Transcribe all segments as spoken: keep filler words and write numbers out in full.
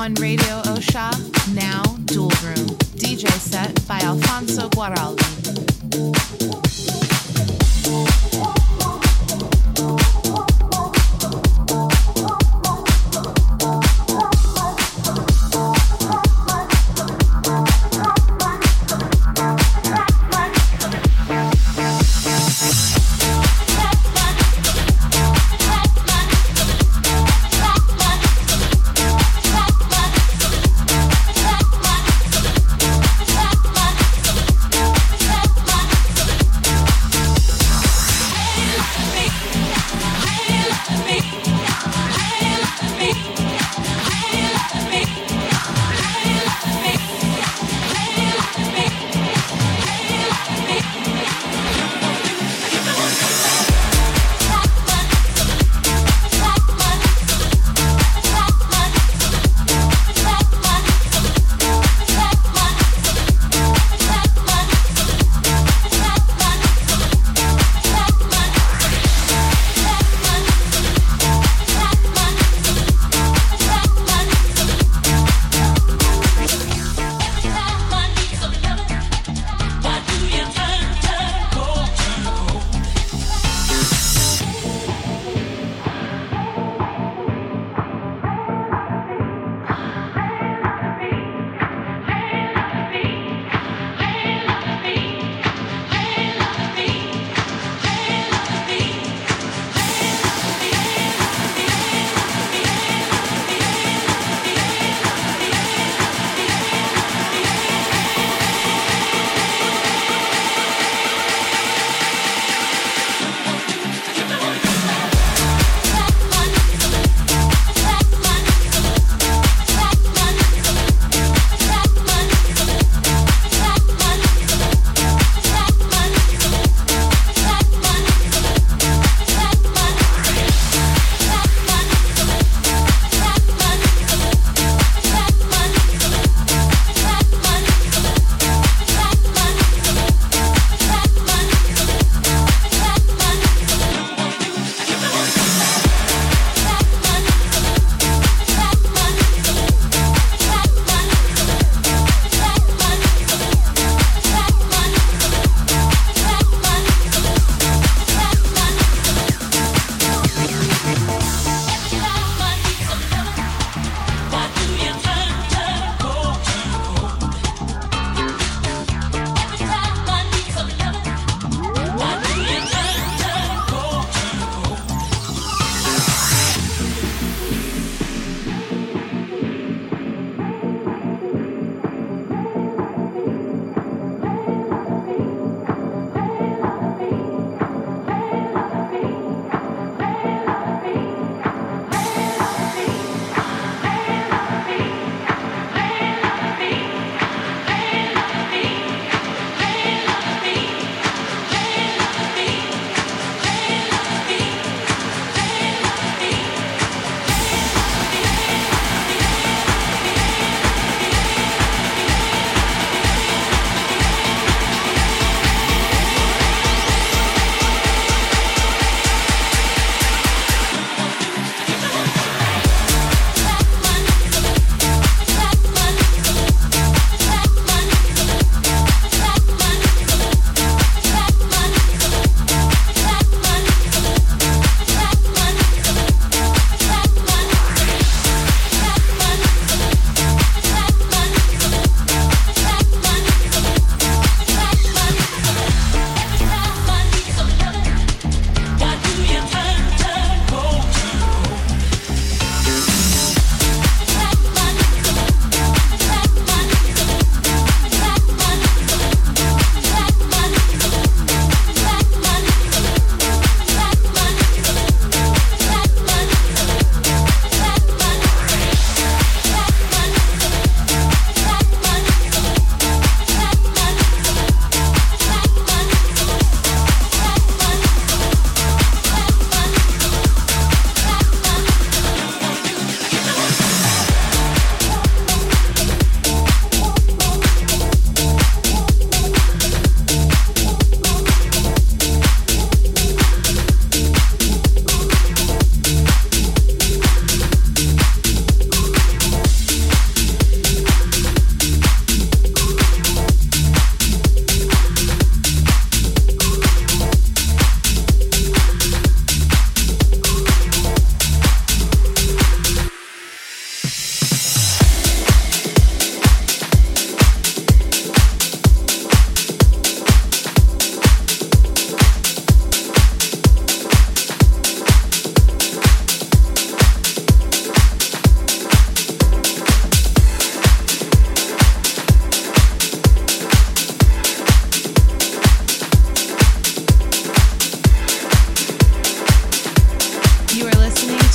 on Radio OSHA, now Dual Room, D J set by Alfonso Guaraldi.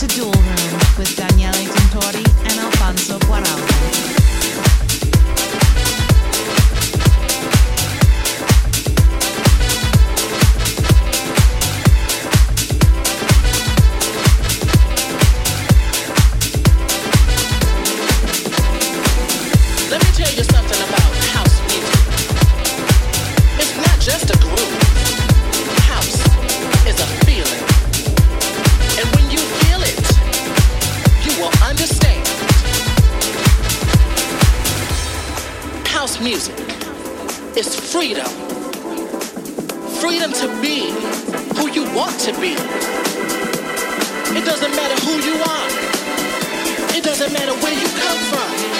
to Dual Room with Daniele Tintori and Alfonso Guaraldi. Music is freedom. Freedom to be who you want to be. It doesn't matter who you are. It doesn't matter where you come from.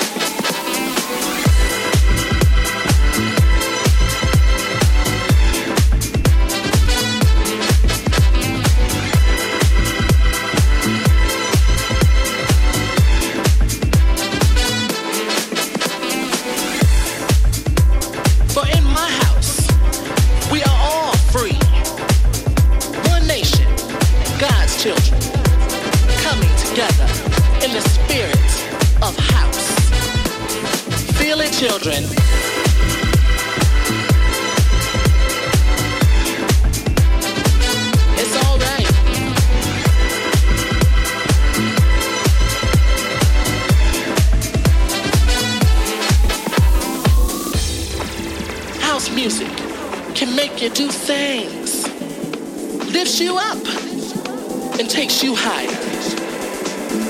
Children. It's all right. House music can make you do things, lifts you up and takes you higher.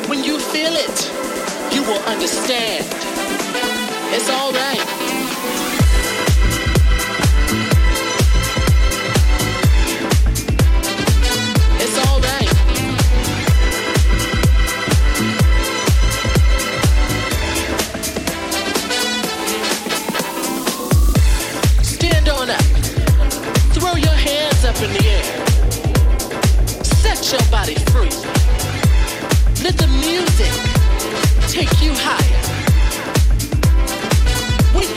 When you feel it, you will understand. It's all right. We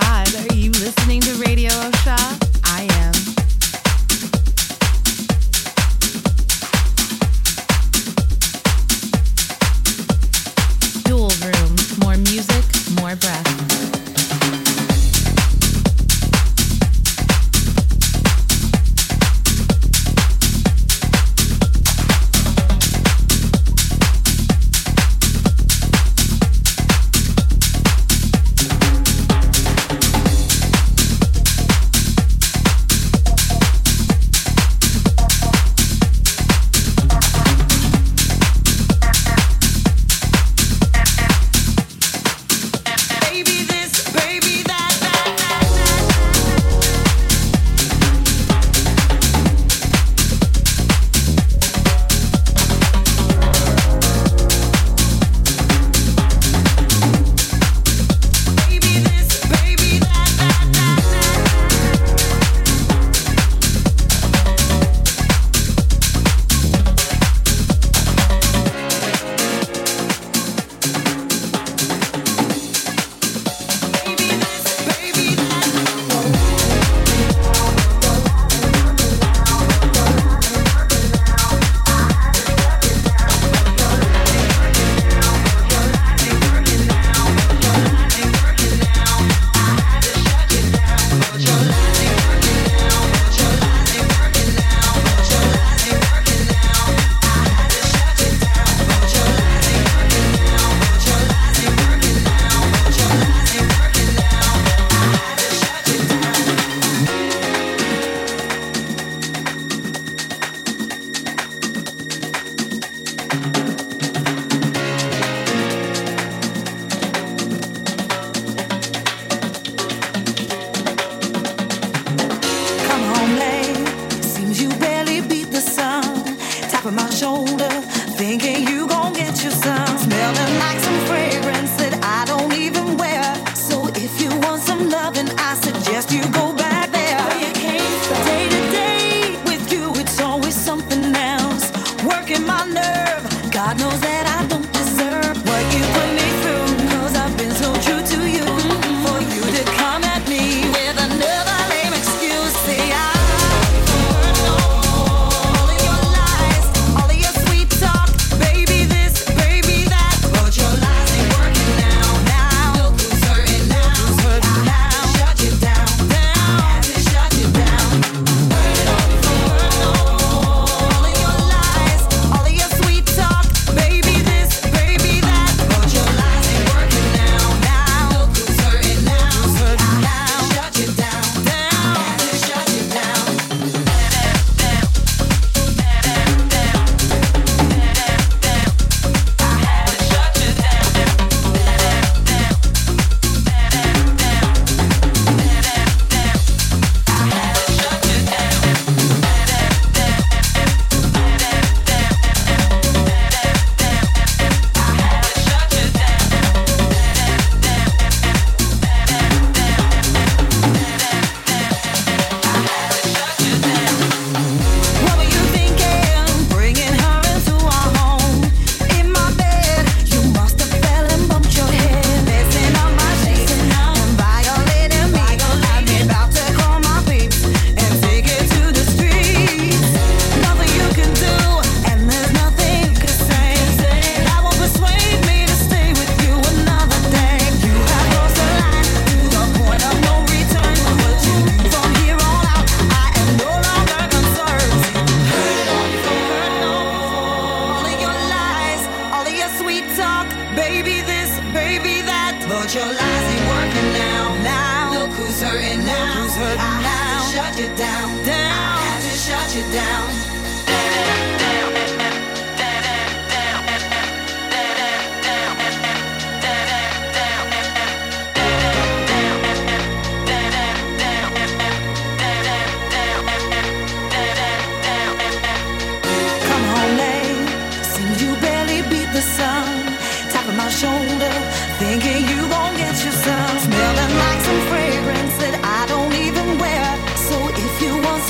God, are you listening to Radio OSHA? I am. Dual Room, more music, more breath.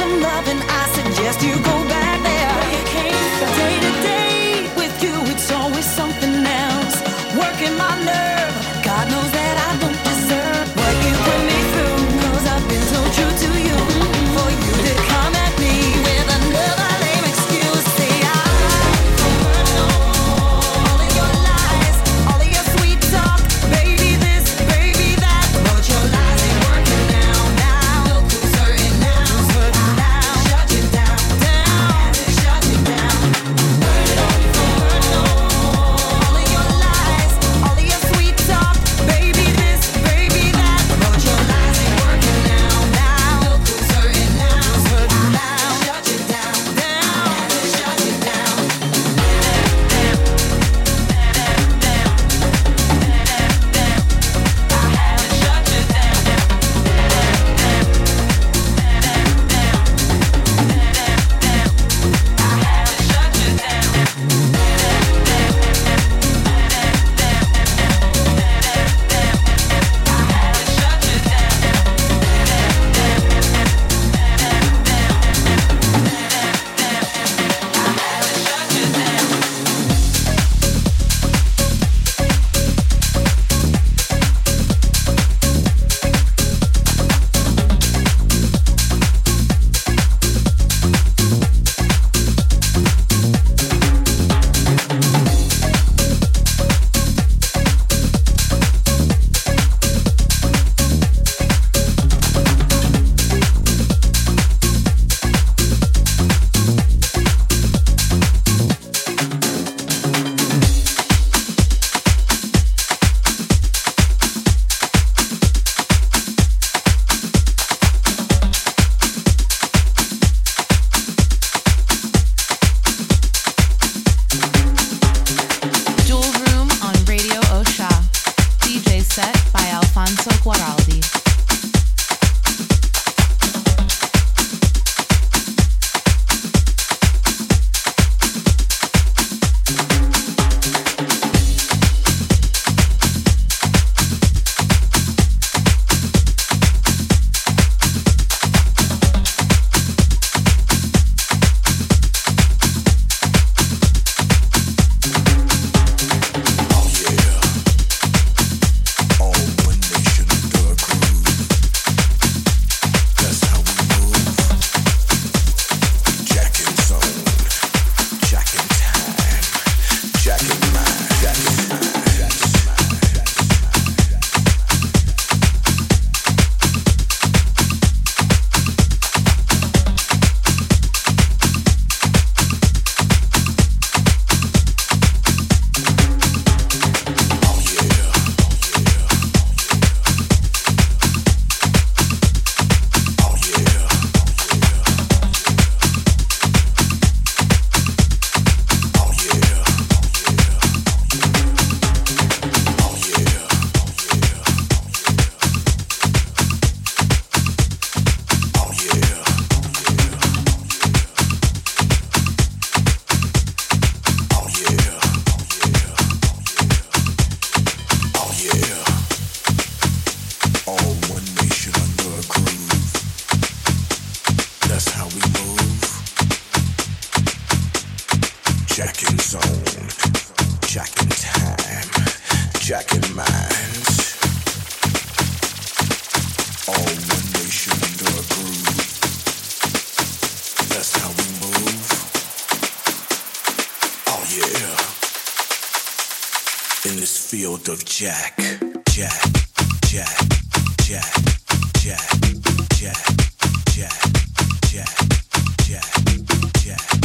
Loving, I suggest you go back. jacket minds, all one nation into a groove. That's how we move. Oh yeah. In this field of jack, jack, jack, jack, jack, jack, jack, jack, jack, jack, jack, jack, jack.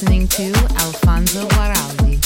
listening to Alfonso Guaraldi.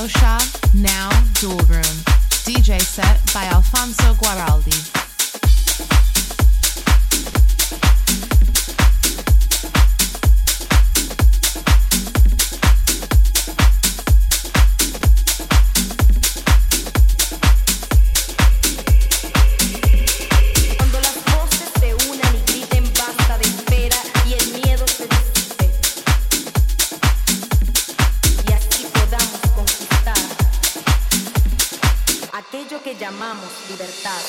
OSHA, now Dual Room. D J set by Alfonso Guaraldi. Llamamos libertad.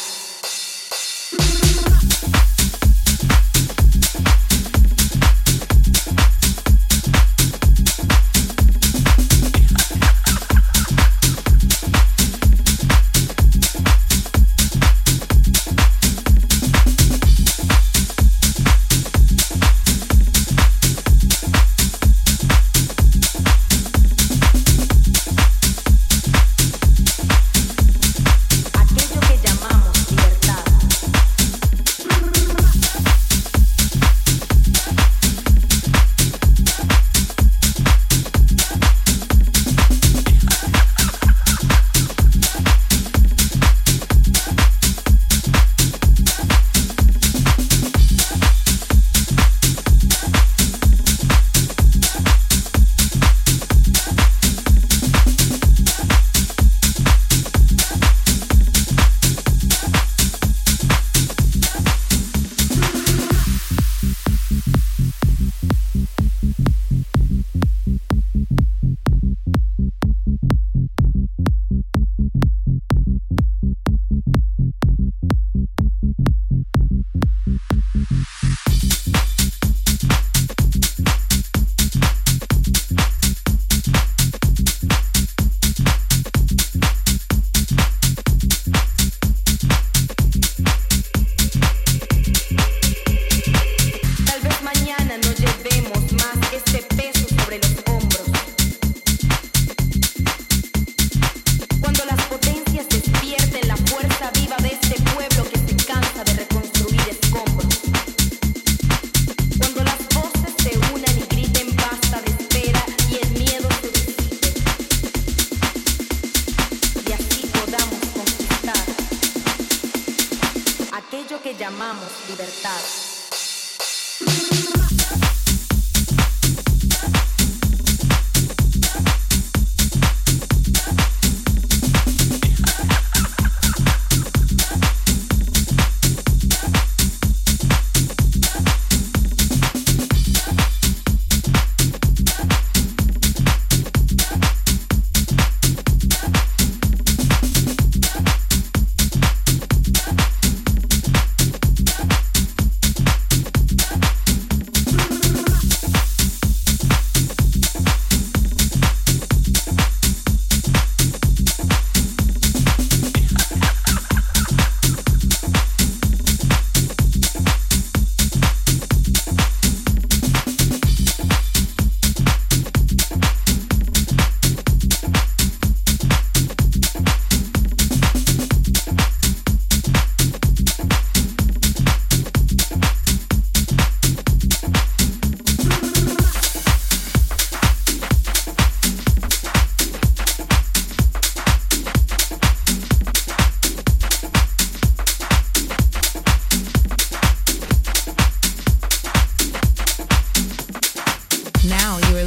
Llamamos libertad.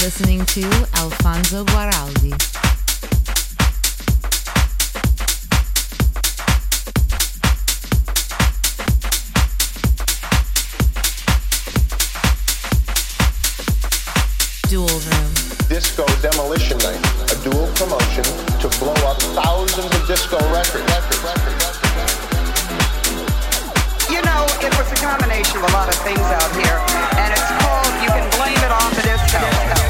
Listening to Alfonso Guaraldi. Dual Room. Disco Demolition Night, a dual promotion to blow up thousands of disco records. You know, it was a combination of a lot of things out here, and it's called You Can Blame It On The Disco.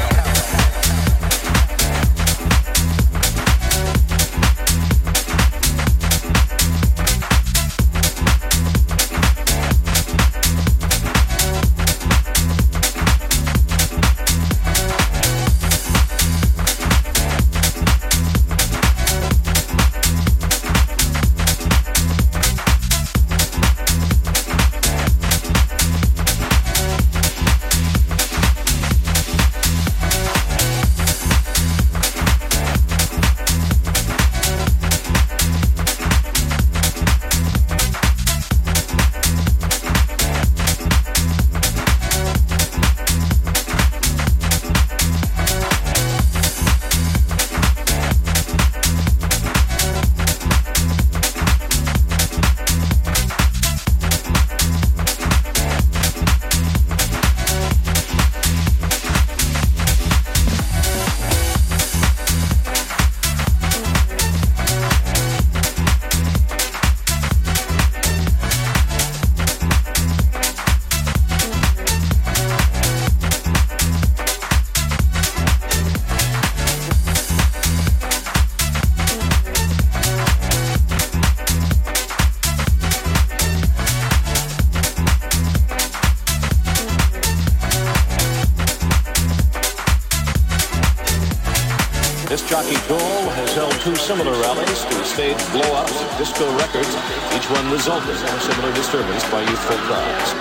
This jockey Dole has held two similar rallies to stage blow-ups of disco records, each one resulted in similar disturbance by youthful crowds.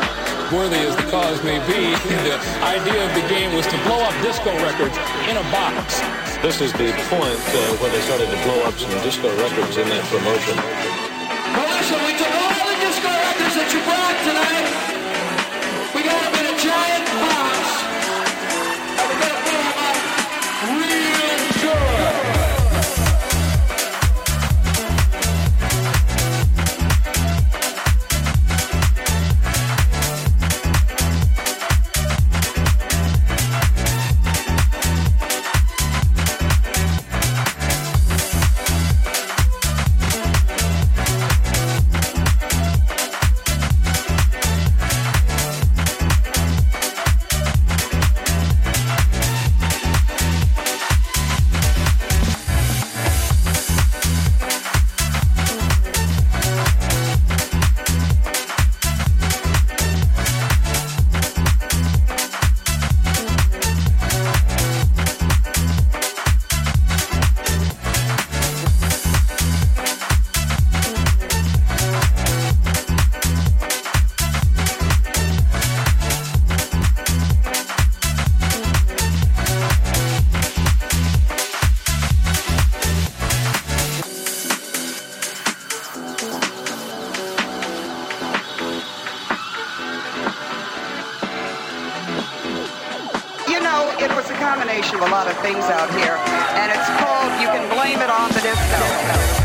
Worthy as the cause may be, the idea of the game was to blow up disco records in a box. This is the point uh, where they started to blow up some disco records in that promotion. Melissa, we took all the disco records that you brought tonight. We got them in a giant box. Of a lot of things out here, and it's called You Can Blame It on the Disco.